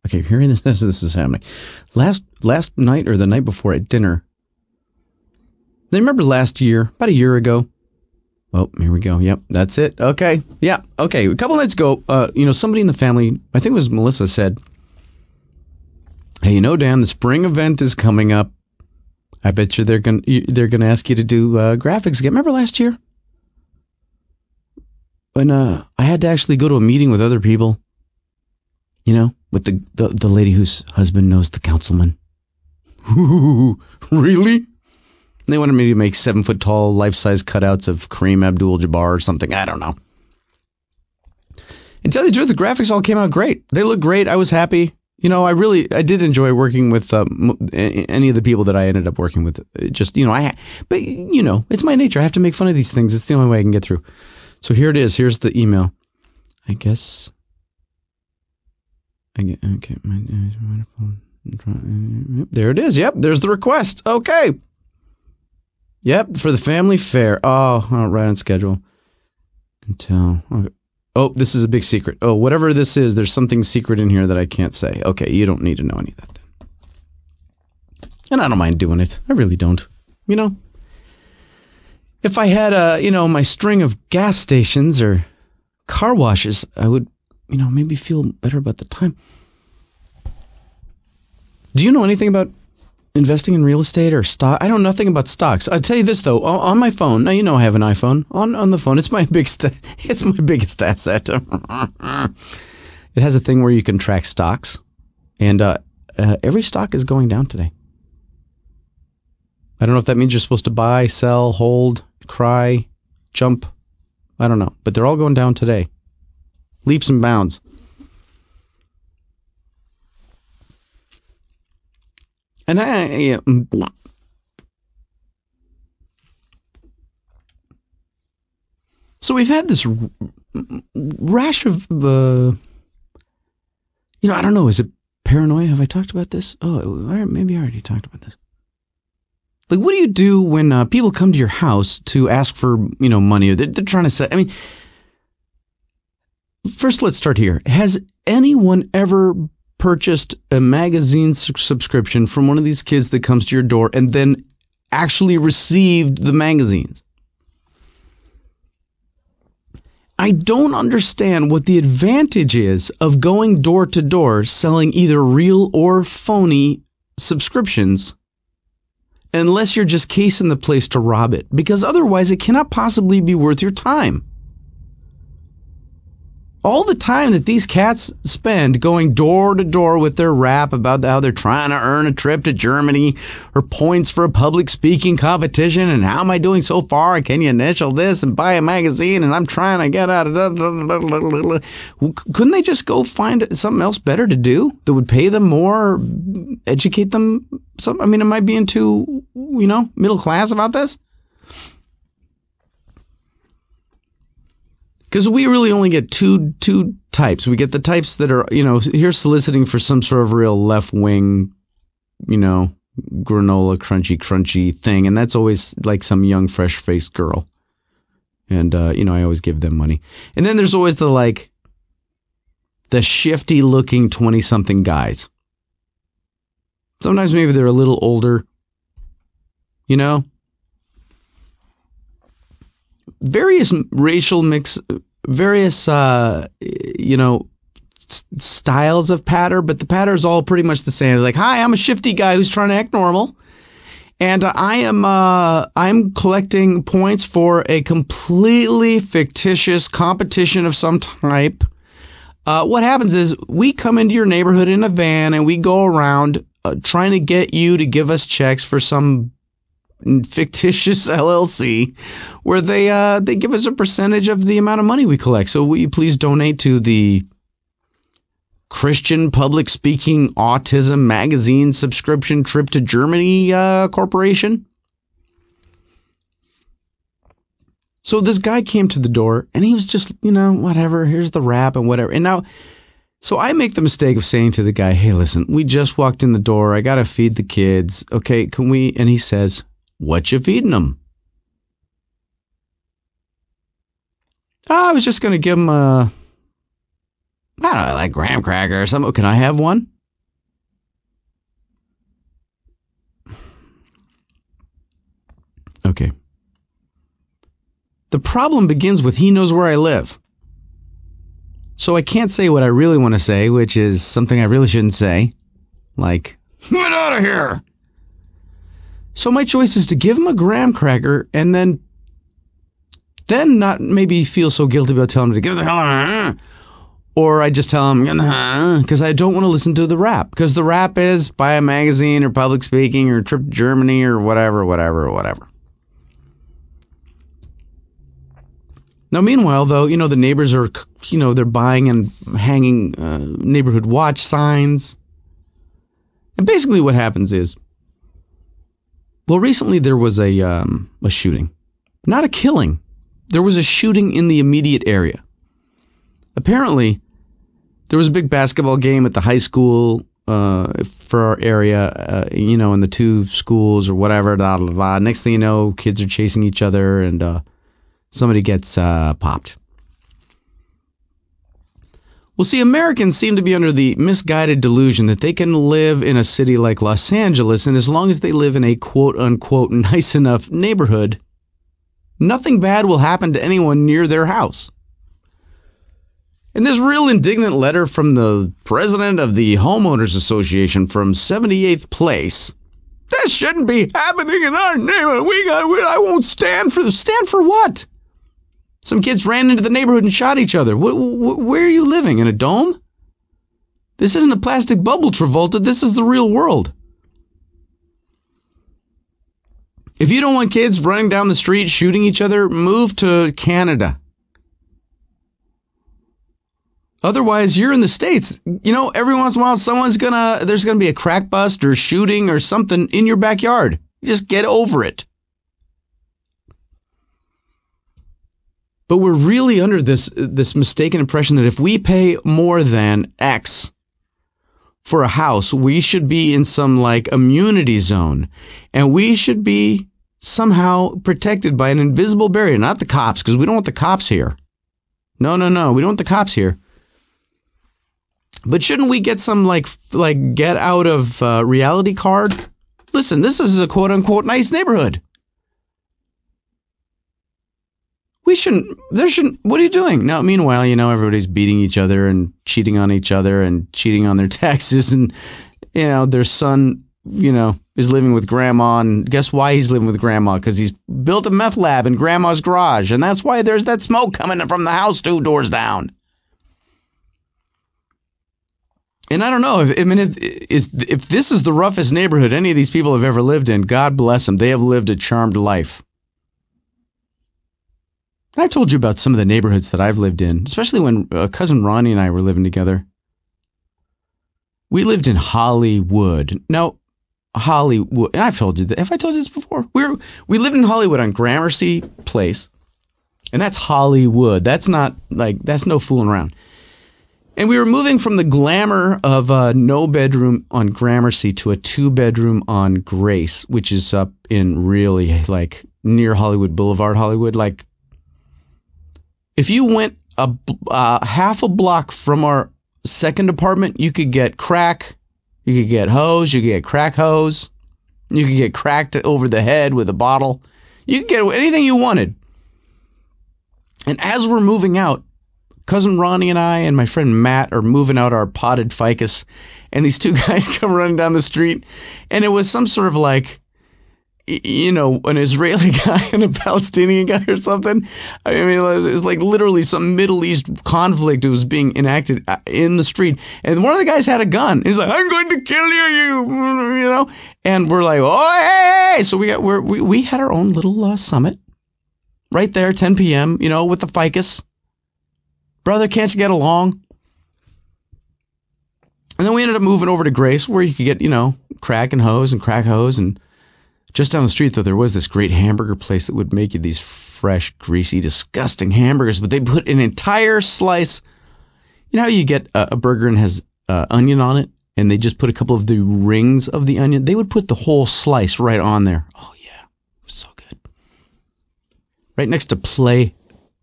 okay, hearing this, this is happening. Last, last night or the night before at dinner. I remember last year, about a year ago. Oh, here we go. Yep, that's it. Okay, yeah, okay. A couple nights ago, uh, you know, somebody in the family, I think it was Melissa, said, "Hey, you know, Dan, the spring event is coming up. I bet you they're gonna they're gonna ask you to do uh, graphics again." Remember last year? When uh, I had to actually go to a meeting with other people, you know, with the, the, the lady whose husband knows the councilman. Ooh, really? And they wanted me to make seven-foot-tall, life-size cutouts of Kareem Abdul-Jabbar or something. I don't know. And tell you the truth, the graphics all came out great. They looked great. I was happy. You know, I really, I did enjoy working with uh, any of the people that I ended up working with. It just, you know, I, but, you know, it's my nature. I have to make fun of these things. It's the only way I can get through. So here it is. Here's the email. I guess. I get okay. My, wonderful. There it is. Yep. There's the request. Okay. Yep. For the family fair. Oh, oh right on schedule. Until. Okay. Oh, this is a big secret. Oh, whatever this is, there's something secret in here that I can't say. Okay, you don't need to know any of that then. And I don't mind doing it. I really don't. You know. If I had, uh, you know, my string of gas stations or car washes, I would, you know, maybe feel better about the time. Do you know anything about investing in real estate or stock? I know nothing about stocks. I'll tell you this, though. On my phone, now you know I have an iPhone. On on the phone, it's my, big st- it's my biggest asset. It has a thing where you can track stocks, and uh, uh, every stock is going down today. I don't know if that means you're supposed to buy, sell, hold, cry, jump. I don't know, but they're all going down today. Leaps and bounds. And I, yeah, blah. So we've had this rash of, uh, you know, I don't know, is it paranoia? Have I talked about this? Oh, maybe I already talked about this. Like, what do you do when uh, people come to your house to ask for, you know, money? They're, they're trying to say, I mean, first, let's start here. Has anyone ever purchased a magazine su- subscription from one of these kids that comes to your door and then actually received the magazines? I don't understand what the advantage is of going door to door selling either real or phony subscriptions, unless you're just casing the place to rob it, because otherwise it cannot possibly be worth your time. All the time that these cats spend going door to door with their rap about how they're trying to earn a trip to Germany or points for a public speaking competition and how am I doing so far? Can you initial this and buy a magazine and I'm trying to get out of that. Couldn't they just go find something else better to do that would pay them more, educate them? Some, I mean, am I being too, you know, middle class about this? Because we really only get two two types. We get the types that are, you know, here soliciting for some sort of real left-wing, you know, granola, crunchy, crunchy thing. And that's always like some young, fresh-faced girl. And, uh, you know, I always give them money. And then there's always the, like, the shifty-looking twenty-something guys. Sometimes maybe they're a little older, you know? Various racial mix, various, uh, you know, s- styles of patter, but the patter is all pretty much the same. It's like, hi, I'm a shifty guy who's trying to act normal. And uh, I am, uh, I'm collecting points for a completely fictitious competition of some type. Uh, what happens is we come into your neighborhood in a van and we go around uh, trying to get you to give us checks for some fictitious L L C where they uh, they give us a percentage of the amount of money we collect. So will you please donate to the Christian Public Speaking Autism Magazine Subscription Trip to Germany uh, Corporation? So this guy came to the door and he was just, you know, whatever, here's the rap and whatever. And now, so I make the mistake of saying to the guy, hey, listen, we just walked in the door. I got to feed the kids. Okay, can we? And he says, what you feeding them? Oh, I was just going to give them a, I don't know, like graham cracker or something. Can I have one? Okay. The problem begins with he knows where I live. So I can't say what I really want to say, which is something I really shouldn't say. Like, get out of here! So my choice is to give him a graham cracker and then then not maybe feel so guilty about telling him to get the hell out of here. Or I just tell him, because I don't want to listen to the rap. Because the rap is buy a magazine or public speaking or trip to Germany or whatever, whatever, whatever. Now, meanwhile, though, you know, the neighbors are, you know, they're buying and hanging uh, neighborhood watch signs. And basically what happens is, well, recently there was a um, a shooting, not a killing. There was a shooting in the immediate area. Apparently, there was a big basketball game at the high school uh, for our area, uh, you know, in the two schools or whatever. Blah, blah, blah. Next thing you know, kids are chasing each other and uh, somebody gets uh, popped. Well, see, Americans seem to be under the misguided delusion that they can live in a city like Los Angeles, and as long as they live in a quote-unquote nice enough neighborhood, nothing bad will happen to anyone near their house. And this real indignant letter from the president of the Homeowners Association from seventy-eighth place, this shouldn't be happening in our neighborhood. We got. We, I won't stand for stand for what? Some kids ran into the neighborhood and shot each other. Where, where are you living? In a dome? This isn't a plastic bubble, Travolta. This is the real world. If you don't want kids running down the street shooting each other, move to Canada. Otherwise, you're in the States. You know, every once in a while, someone's gonna, there's gonna be a crack bust or shooting or something in your backyard. Just get over it. But we're really under this, this mistaken impression that if we pay more than X for a house, we should be in some like immunity zone and we should be somehow protected by an invisible barrier, not the cops, because we don't want the cops here. No, no, no. We don't want the cops here. But shouldn't we get some like, like get out of uh, reality card? Listen, this is a quote unquote nice neighborhood. We shouldn't, there shouldn't, what are you doing? Now, meanwhile, you know, everybody's beating each other and cheating on each other and cheating on their taxes. And, you know, their son, you know, is living with grandma. And guess why he's living with grandma? Because he's built a meth lab in grandma's garage. And that's why there's that smoke coming from the house two doors down. And I don't know, if, I mean, if, if this is the roughest neighborhood any of these people have ever lived in, God bless them. They have lived a charmed life. I've told you about some of the neighborhoods that I've lived in, especially when uh, cousin Ronnie and I were living together. We lived in Hollywood. Now, Hollywood, and I've told you that. Have I told you this before? We were, we lived in Hollywood on Gramercy Place, and that's Hollywood. That's not, like, that's no fooling around. And we were moving from the glamour of a no-bedroom on Gramercy to a two-bedroom on Grace, which is up in really, like, near Hollywood Boulevard, Hollywood, like, if you went a uh, half a block from our second apartment, you could get crack, you could get hose, you could get crack hose, you could get cracked over the head with a bottle. You could get anything you wanted. And as we're moving out, cousin Ronnie and I and my friend Matt are moving out our potted ficus, and these two guys come running down the street, and it was some sort of like, you know, an Israeli guy and a Palestinian guy or something. I mean, it was like literally some Middle East conflict that was being enacted in the street. And one of the guys had a gun. He's like, I'm going to kill you, you, you know. And we're like, oh, hey, hey. So we got, we're, we we had our own little uh, summit right there, ten p.m., you know, with the ficus. Brother, can't you get along? And then we ended up moving over to Grace where you could get, you know, crack and hose and crack hose and just down the street, though, there was this great hamburger place that would make you these fresh, greasy, disgusting hamburgers, but they put an entire slice. You know how you get a, a burger and has uh, onion on it, and they just put a couple of the rings of the onion? They would put the whole slice right on there. Oh, yeah. It was so good. Right next to Play,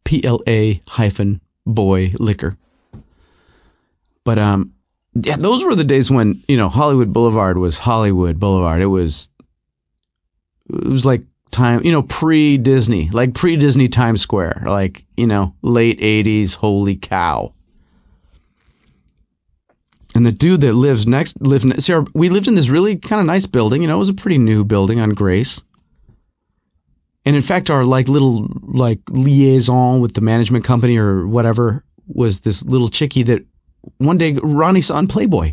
P L A hyphen boy liquor. But, um, yeah, those were the days when, you know, Hollywood Boulevard was Hollywood Boulevard. It was... It was like time, you know, pre-Disney, like pre-Disney Times Square, like, you know, late eighties, holy cow. And the dude that lives next, lived, see, our, we lived in this really kind of nice building, you know, it was a pretty new building on Grace. And in fact, our like little like liaison with the management company or whatever was this little chickie that one day Ronnie saw on Playboy.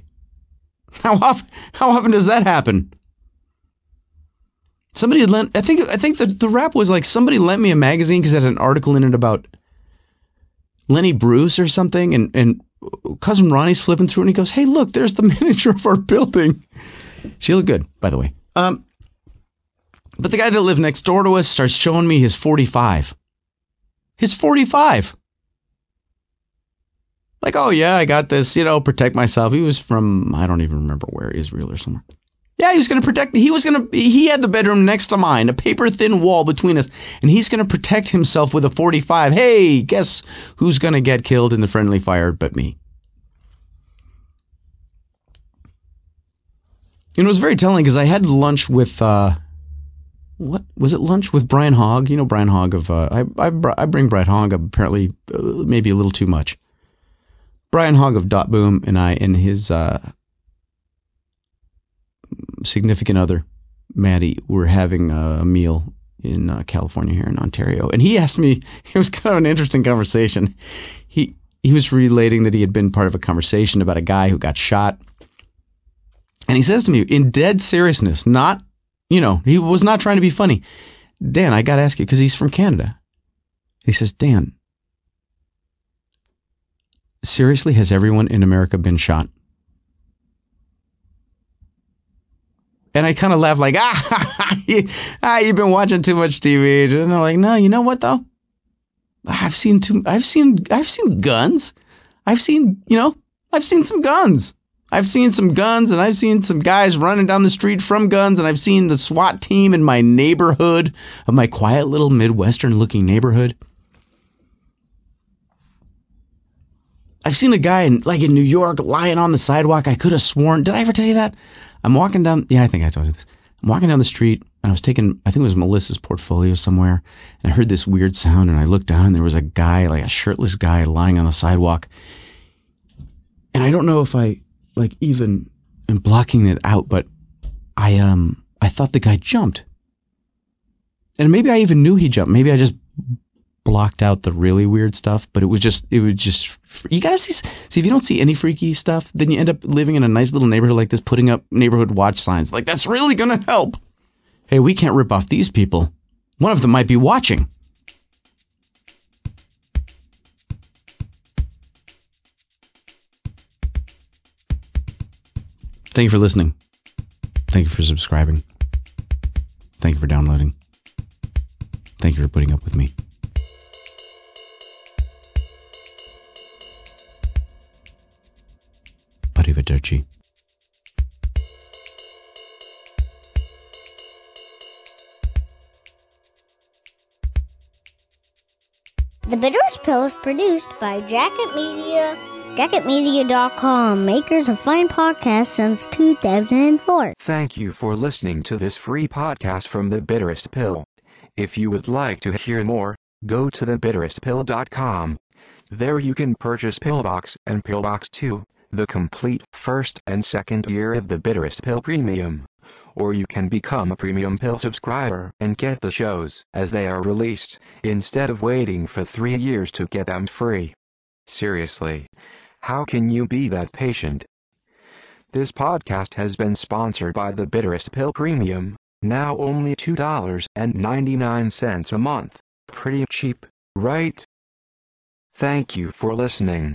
How often, how often does that happen? Somebody had lent, I think, I think the, the rap was like, somebody lent me a magazine because it had an article in it about Lenny Bruce or something. And, and cousin Ronnie's flipping through and he goes, hey, look, there's the manager of our building. She looked good, by the way. Um, but the guy that lived next door to us starts showing me his forty-five. His forty-five. Like, oh, yeah, I got this, you know, protect myself. He was from, I don't even remember where, Israel or somewhere. Yeah, he was going to protect, he was going to, he had the bedroom next to mine, a paper-thin wall between us, and he's going to protect himself with a forty-five. Hey, guess who's going to get killed in the friendly fire but me? And it was very telling because I had lunch with, uh, what, was it lunch with Brian Hogg? You know Brian Hogg of, uh, I, I, I bring Brian Hogg up apparently uh, maybe a little too much. Brian Hogg of Dot Boom and I and his, uh, significant other, Maddie, were having a meal in uh, California here in Ontario. And he asked me, it was kind of an interesting conversation. He he was relating that he had been part of a conversation about a guy who got shot. And he says to me, in dead seriousness, not, you know, he was not trying to be funny. Dan, I got to ask you, because he's from Canada. He says, Dan, seriously, has everyone in America been shot? And I kind of laughed like, ah, you, ah, you've been watching too much T V. And they're like, no, you know what, though? I've seen too, I've seen, I've seen guns. I've seen, you know, I've seen some guns. I've seen some guns and I've seen some guys running down the street from guns. And I've seen the SWAT team in my neighborhood, of my quiet little Midwestern looking neighborhood. I've seen a guy in, like in New York lying on the sidewalk. I could have sworn. Did I ever tell you that? I'm walking down. Yeah, I think I told you this. I'm walking down the street and I was taking, I think it was Melissa's portfolio somewhere. And I heard this weird sound and I looked down and there was a guy, like a shirtless guy lying on the sidewalk. And I don't know if I like even am blocking it out, but I, um, I thought the guy jumped. And maybe I even knew he jumped. Maybe I just blocked out the really weird stuff, but it was just, it was just, you gotta see, see if you don't see any freaky stuff, then you end up living in a nice little neighborhood like this, putting up neighborhood watch signs. Like, that's really gonna help. Hey, we can't rip off these people. One of them might be watching. Thank you for listening. Thank you for subscribing. Thank you for downloading. Thank you for putting up with me. Arrivederci. The Bitterest Pill is produced by Jacket Media, jacket media dot com, makers of fine podcasts since two thousand four. Thank you for listening to this free podcast from The Bitterest Pill. If you would like to hear more, go to the bitterest pill dot com. There you can purchase Pillbox and Pillbox two, the complete first and second year of The Bitterest Pill Premium. Or you can become a Premium Pill subscriber and get the shows as they are released, instead of waiting for three years to get them free. Seriously, how can you be that patient? This podcast has been sponsored by The Bitterest Pill Premium, now only two dollars and ninety-nine cents a month. Pretty cheap, right? Thank you for listening.